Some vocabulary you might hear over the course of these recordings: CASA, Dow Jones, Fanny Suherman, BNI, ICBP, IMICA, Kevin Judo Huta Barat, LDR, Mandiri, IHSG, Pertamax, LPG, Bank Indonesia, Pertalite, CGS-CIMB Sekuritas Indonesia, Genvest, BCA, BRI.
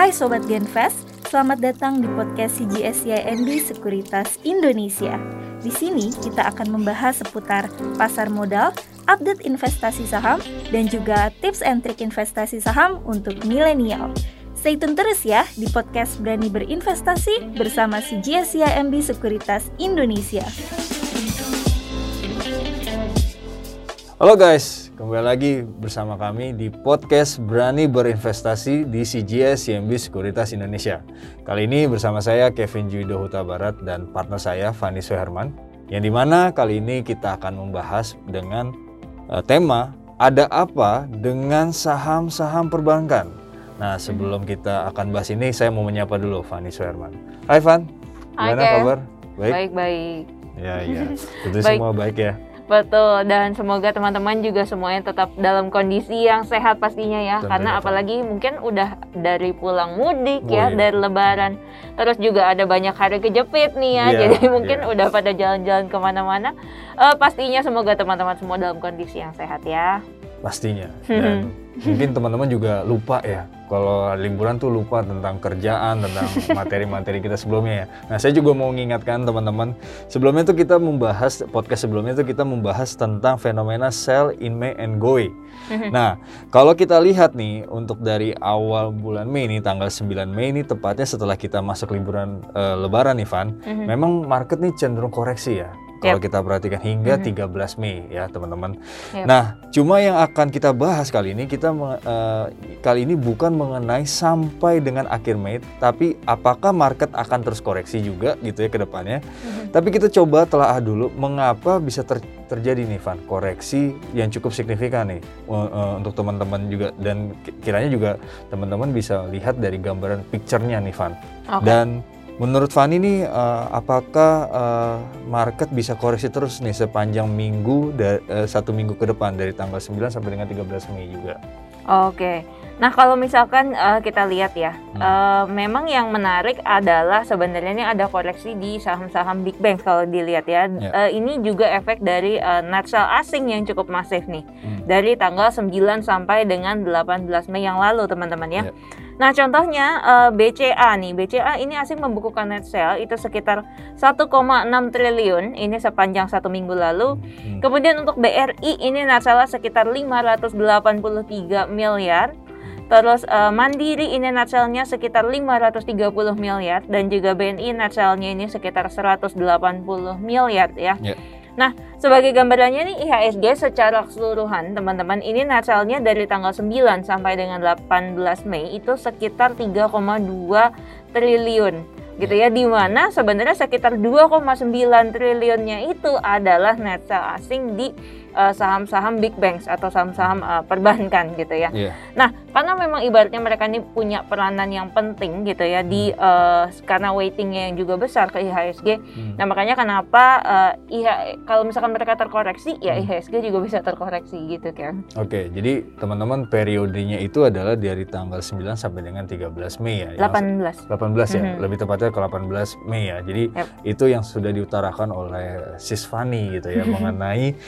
Hai Sobat Genvest, selamat datang di podcast CGS-CIMB Sekuritas Indonesia. Di sini kita akan membahas seputar pasar modal, update investasi saham, dan juga tips and trik investasi saham untuk milenial. Stay tune terus ya di podcast Berani Berinvestasi bersama CGS-CIMB Sekuritas Indonesia. Halo guys, kembali lagi bersama kami di podcast Berani Berinvestasi di CGS-CIMB Sekuritas Indonesia. Kali ini bersama saya Kevin Judo Huta Barat dan partner saya Fanny Suherman, yang dimana kali ini kita akan membahas dengan tema ada apa dengan saham-saham perbankan. Nah, sebelum kita akan bahas ini, saya mau menyapa dulu Fanny Suherman. Hai Fan, gimana kabar? Baik. Ya, tentu semua baik ya. Betul, dan semoga teman-teman juga semuanya tetap dalam kondisi yang sehat pastinya ya. Tentu, karena apalagi mungkin udah dari pulang mudik ya, dari lebaran. Terus juga ada banyak hari kejepit nih ya, jadi mungkin udah pada jalan-jalan kemana-mana. Pastinya semoga teman-teman semua dalam kondisi yang sehat ya. Pastinya, dan mungkin teman-teman juga lupa ya. Kalau liburan tuh lupa tentang kerjaan, tentang materi-materi kita sebelumnya ya. Nah, saya juga mau mengingatkan teman-teman, sebelumnya tuh kita membahas, podcast sebelumnya tuh kita membahas tentang fenomena sell in May and go away. Nah, kalau kita lihat nih, untuk dari awal bulan Mei ini, tanggal 9 Mei ini tepatnya setelah kita masuk liburan lebaran nih Van, memang market nih cenderung koreksi ya. Kalau kita perhatikan hingga 13 Mei ya teman-teman. Nah, cuma yang akan kita bahas kali ini, kita kali ini bukan mengenai sampai dengan akhir Mei, tapi apakah market akan terus koreksi juga gitu ya ke depannya. Tapi kita coba telaah dulu mengapa bisa terjadi nih Van, koreksi yang cukup signifikan nih untuk teman-teman juga, dan kiranya juga teman-teman bisa lihat dari gambaran picture-nya nih Van. Dan menurut Fanny nih, apakah market bisa koreksi terus nih sepanjang minggu, satu minggu ke depan dari tanggal 9 sampai dengan 13 Mei juga? Oke. Nah, kalau misalkan kita lihat ya, memang yang menarik adalah sebenarnya ini ada koreksi di saham-saham big bank kalau dilihat ya. Ini juga efek dari net sell asing yang cukup masif nih. Dari tanggal 9 sampai dengan 18 Mei yang lalu teman-teman ya. Nah, contohnya BCA nih. BCA ini asing membukukan net sale itu sekitar 1,6 triliun ini sepanjang 1 minggu lalu. Kemudian untuk BRI ini net sale sekitar 583 miliar. Terus Mandiri ini net sale-nya sekitar 530 miliar dan juga BNI net sale-nya ini sekitar 180 miliar ya. Nah, sebagai gambarannya nih IHSG secara keseluruhan teman-teman ini net sale-nya dari tanggal 9 sampai dengan 18 Mei itu sekitar 3,2 triliun gitu ya, di mana sebenarnya sekitar 2,9 triliunnya itu adalah net sale asing di saham-saham big banks atau saham-saham perbankan gitu ya. Nah, karena memang ibaratnya mereka ini punya peranan yang penting gitu ya di karena weightingnya yang juga besar ke IHSG. Nah, makanya kenapa kalau misalkan mereka terkoreksi ya IHSG juga bisa terkoreksi gitu kan. Oke, jadi teman-teman periodenya itu adalah dari tanggal 9 sampai dengan 13 Mei ya. 18 ya, lebih tepatnya ke 18 Mei ya. Jadi itu yang sudah diutarakan oleh Sis Fanny gitu ya mengenai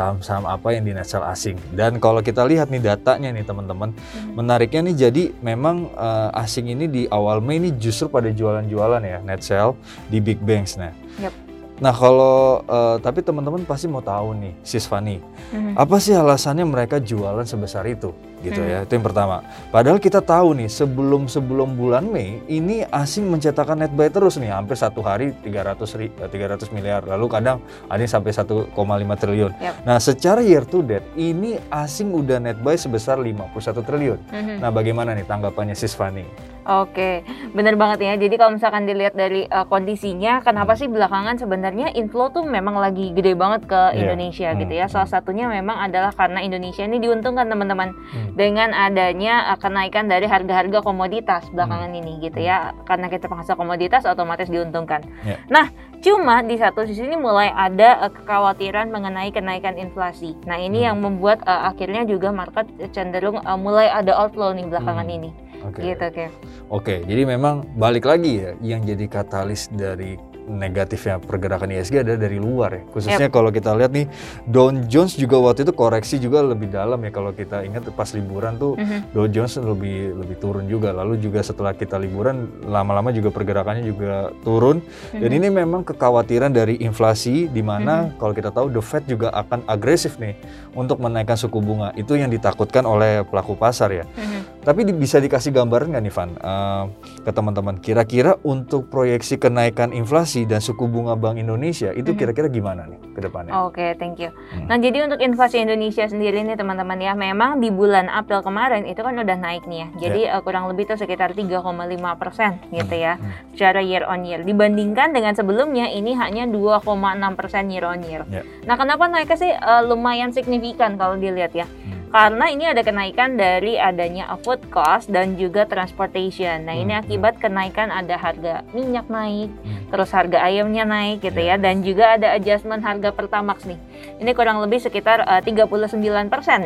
saham-saham apa yang di net sell asing. Dan kalau kita lihat nih datanya nih teman-teman, menariknya nih jadi memang asing ini di awal Mei ini justru pada jualan-jualan ya net sell di big banks. Nah, kalau tapi teman-teman pasti mau tahu nih Sis Fanny, apa sih alasannya mereka jualan sebesar itu gitu ya? Itu yang pertama. Padahal kita tahu nih sebelum bulan Mei ini asing mencetakkan net buy terus nih hampir satu hari 300 miliar, lalu kadang ada yang sampai 1,5 triliun. Nah, secara year to date ini asing udah net buy sebesar 51 triliun. Nah, bagaimana nih tanggapannya Sis Fanny? Oke, benar banget ya. Jadi kalau misalkan dilihat dari kondisinya, kenapa sih belakangan sebenarnya inflow tuh memang lagi gede banget ke Indonesia gitu ya. Salah satunya memang adalah karena Indonesia ini diuntungkan teman-teman dengan adanya kenaikan dari harga-harga komoditas belakangan ini gitu ya. Karena kita penghasil komoditas otomatis diuntungkan. Nah, cuma di satu sisi ini mulai ada kekhawatiran mengenai kenaikan inflasi. Nah, ini yang membuat akhirnya juga market cenderung mulai ada outflow nih belakangan ini. Oke, gitu, okay. Jadi memang balik lagi ya yang jadi katalis dari negatifnya pergerakan IHSG ada dari luar ya. Khususnya kalau kita lihat nih, Dow Jones juga waktu itu koreksi juga lebih dalam ya. Kalau kita ingat pas liburan tuh Dow Jones lebih turun juga. Lalu juga setelah kita liburan lama-lama juga pergerakannya juga turun. Dan ini memang kekhawatiran dari inflasi di mana kalau kita tahu The Fed juga akan agresif nih untuk menaikkan suku bunga. Itu yang ditakutkan oleh pelaku pasar ya. Tapi bisa dikasih gambaran nggak nih Van ke teman-teman, kira-kira untuk proyeksi kenaikan inflasi dan suku bunga Bank Indonesia itu kira-kira gimana nih ke depannya? Oke, thank you. Nah, jadi untuk inflasi Indonesia sendiri nih teman-teman ya, memang di bulan April kemarin itu kan udah naik nih ya. Jadi kurang lebih tuh sekitar 3,5% gitu ya, secara year on year. Dibandingkan dengan sebelumnya ini hanya 2,6% year on year. Nah, kenapa naiknya sih lumayan signifikan kalau dilihat ya? Karena ini ada kenaikan dari adanya food cost dan juga transportation. Nah, ini akibat kenaikan ada harga minyak naik, terus harga ayamnya naik gitu ya, dan juga ada adjustment harga Pertamax nih. Ini kurang lebih sekitar 39%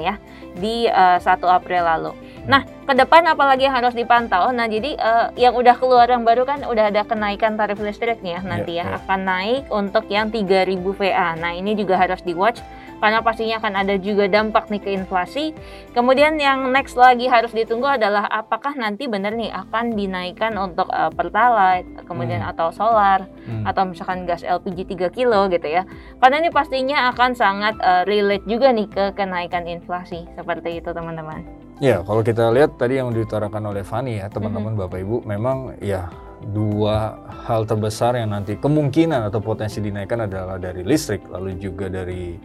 ya di 1 April lalu. Nah, ke depan apalagi yang harus dipantau. Nah, jadi yang udah keluar yang baru kan udah ada kenaikan tarif listrik nih ya, nanti ya akan naik untuk yang 3.000 VA. Nah, ini juga harus di watch karena pastinya akan ada juga dampak nih ke inflasi. Kemudian yang next lagi harus ditunggu adalah apakah nanti benar nih akan dinaikkan untuk Pertalite, kemudian atau solar atau misalkan gas LPG 3 kilo gitu ya. Karena ini pastinya akan sangat relate juga nih ke kenaikan inflasi. Seperti itu teman-teman. Ya, kalau kita lihat tadi yang diutarakan oleh Fanny ya, teman-teman, Bapak Ibu, memang ya dua hal terbesar yang nanti kemungkinan atau potensi dinaikkan adalah dari listrik, lalu juga dari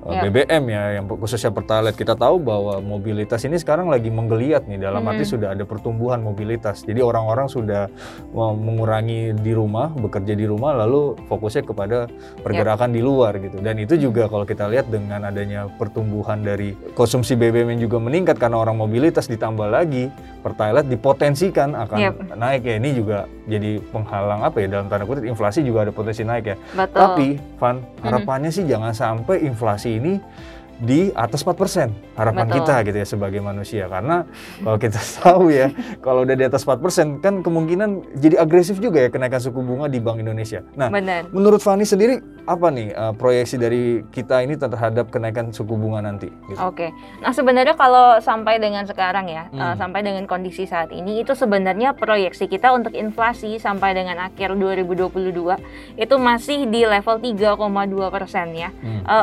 BBM ya, yang khususnya Pertalite. Kita tahu bahwa mobilitas ini sekarang lagi menggeliat nih, dalam arti sudah ada pertumbuhan mobilitas. Jadi orang-orang sudah mengurangi di rumah, bekerja di rumah, lalu fokusnya kepada pergerakan di luar gitu. Dan itu juga kalau kita lihat dengan adanya pertumbuhan dari konsumsi BBM yang juga meningkat karena orang mobilitas, ditambah lagi Pertalite dipotensikan akan naik ya. Ini juga jadi penghalang apa ya, dalam tanda kutip inflasi juga ada potensi naik ya. Betul. Tapi Van, harapannya sih jangan sampai inflasi ini di atas 4%, harapan kita gitu ya sebagai manusia, karena kalau kita tahu ya kalau udah di atas 4% kan kemungkinan jadi agresif juga ya kenaikan suku bunga di Bank Indonesia. Nah, menurut Fanny sendiri apa nih proyeksi dari kita ini terhadap kenaikan suku bunga nanti? Gitu. Oke, nah sebenarnya kalau sampai dengan sekarang ya, sampai dengan kondisi saat ini itu sebenarnya proyeksi kita untuk inflasi sampai dengan akhir 2022 itu masih di level 3,2% ya.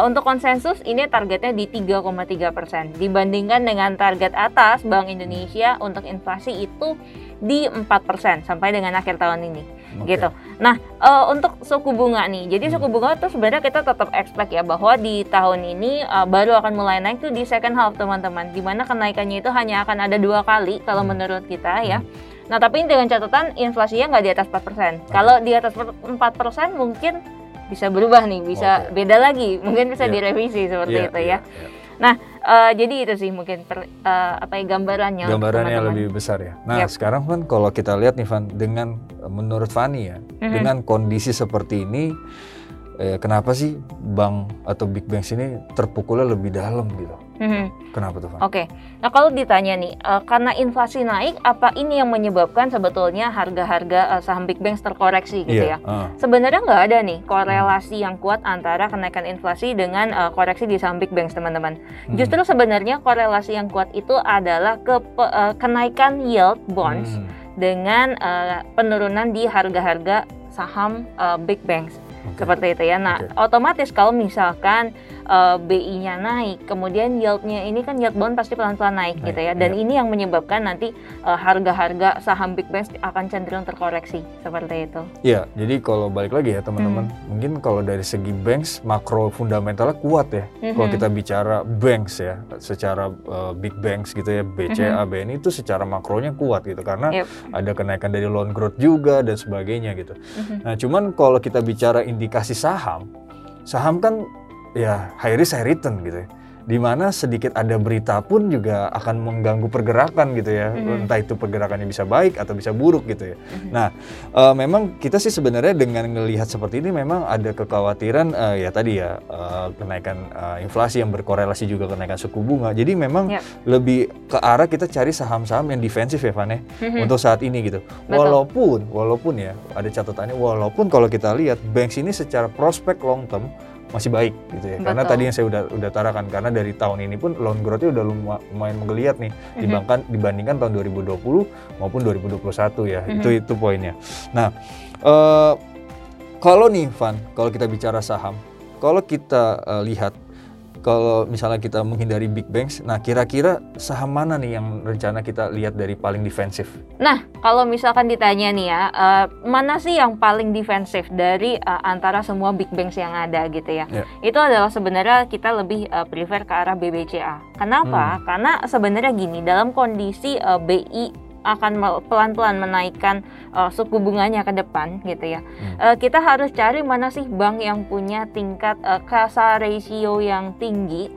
Untuk konsensus ini targetnya di 3,3% dibandingkan dengan target atas Bank Indonesia untuk inflasi itu di 4% sampai dengan akhir tahun ini gitu. Nah, untuk suku bunga nih, jadi suku bunga tuh sebenarnya kita tetap expect ya bahwa di tahun ini baru akan mulai naik tuh di second half teman-teman, dimana kenaikannya itu hanya akan ada 2 kali kalau menurut kita ya. Nah, tapi dengan catatan inflasinya nggak di atas 4%. Kalau di atas 4% mungkin bisa berubah nih, bisa beda lagi, mungkin bisa direvisi seperti itu ya. Nah, jadi itu sih mungkin apa ya, gambarannya teman-teman. Lebih besar ya. Nah, sekarang kan kalau kita lihat nih Van, dengan menurut Fanny ya, dengan kondisi seperti ini, kenapa sih bank atau big banks ini terpukulnya lebih dalam gitu? Kenapa tuh Van? Oke, nah kalau ditanya nih, karena inflasi naik, apa ini yang menyebabkan sebetulnya harga-harga saham big banks terkoreksi gitu ya? Sebenarnya nggak ada nih korelasi yang kuat antara kenaikan inflasi dengan koreksi di saham big banks teman-teman. Justru sebenarnya korelasi yang kuat itu adalah kenaikan yield bonds dengan penurunan di harga-harga saham big banks. Seperti itu ya. Nah, otomatis kalau misalkan BI-nya naik, kemudian yield-nya ini kan yield bond pasti pelan-pelan naik gitu ya. Dan ini yang menyebabkan nanti harga-harga saham big banks akan cenderung terkoreksi seperti itu. Iya, jadi kalau balik lagi ya teman-teman, mungkin kalau dari segi banks makro fundamentalnya kuat ya. Kalau kita bicara banks ya, secara big banks gitu ya, BCA, BNI itu secara makronya kuat gitu karena ada kenaikan dari loan growth juga dan sebagainya gitu. Nah, cuman kalau kita bicara indikasi saham kan ya high risk high return gitu ya. dimana sedikit ada berita pun juga akan mengganggu pergerakan gitu ya, entah itu pergerakannya bisa baik atau bisa buruk gitu ya. Nah, memang kita sih sebenarnya dengan melihat seperti ini memang ada kekhawatiran ya tadi ya kenaikan inflasi yang berkorelasi juga kenaikan suku bunga. Jadi memang lebih ke arah kita cari saham-saham yang defensif ya Fanny untuk saat ini gitu. Walaupun ya ada catatannya, walaupun kalau kita lihat banks ini secara prospek long term masih baik gitu ya. Karena tadi yang saya udah tarakan, karena dari tahun ini pun loan growth-nya udah lumayan menggeliat nih dibandingkan tahun 2020 maupun 2021 ya. Itu poinnya. Nah, kalau nih Van, kalau kita bicara saham, kalau kita lihat kalau misalnya kita menghindari big banks, nah kira-kira saham mana nih yang rencana kita lihat dari paling defensif? Nah, kalau misalkan ditanya nih ya, mana sih yang paling defensif dari antara semua big banks yang ada gitu ya? Yeah. Itu adalah sebenarnya kita lebih prefer ke arah BBCA. Kenapa? Karena sebenarnya gini, dalam kondisi BI akan pelan-pelan menaikkan suku bunganya ke depan gitu ya. Kita harus cari mana sih bank yang punya tingkat CASA ratio yang tinggi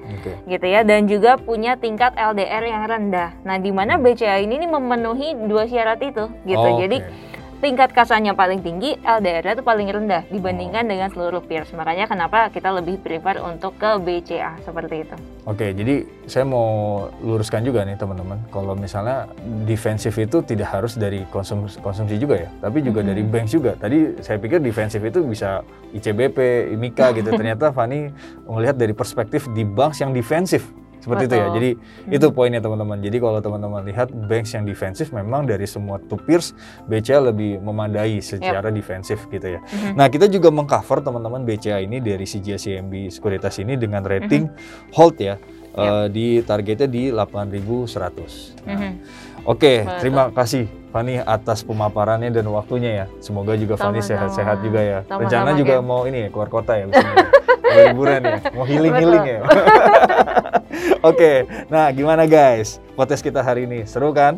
gitu ya, dan juga punya tingkat LDR yang rendah. Nah, di mana BCA ini memenuhi dua syarat itu gitu. Jadi tingkat kasanya paling tinggi, LDR-nya itu paling rendah dibandingkan dengan seluruh peers. Makanya kenapa kita lebih prefer untuk ke BCA seperti itu. Oke, jadi saya mau luruskan juga nih teman-teman. Kalau misalnya defensif itu tidak harus dari konsumsi juga ya, tapi juga dari bank juga. Tadi saya pikir defensif itu bisa ICBP, IMICA gitu. Ternyata Fanny melihat dari perspektif di bank yang defensif. Seperti itu ya, jadi itu poinnya teman-teman. Jadi kalau teman-teman lihat banks yang defensif, memang dari semua two peers BCA lebih memadai secara defensif gitu ya. Nah, kita juga mengcover teman-teman BCA ini dari CGS-CIMB Sekuritas ini dengan rating hold ya, di targetnya di 8.100. Oke, terima kasih Fanny atas pemaparannya dan waktunya ya. Semoga juga Fanny sehat-sehat juga ya. Rencana juga mau ini ya, keluar kota ya, mau liburan ya, mau healing-healing ya. Oke, nah gimana guys podcast kita hari ini? Seru kan?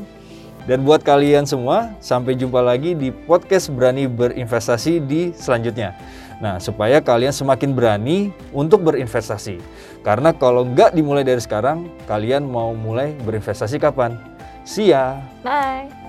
Dan buat kalian semua, sampai jumpa lagi di podcast Berani Berinvestasi di selanjutnya. Nah, supaya kalian semakin berani untuk berinvestasi. Karena kalau nggak dimulai dari sekarang, kalian mau mulai berinvestasi kapan? See ya! Bye!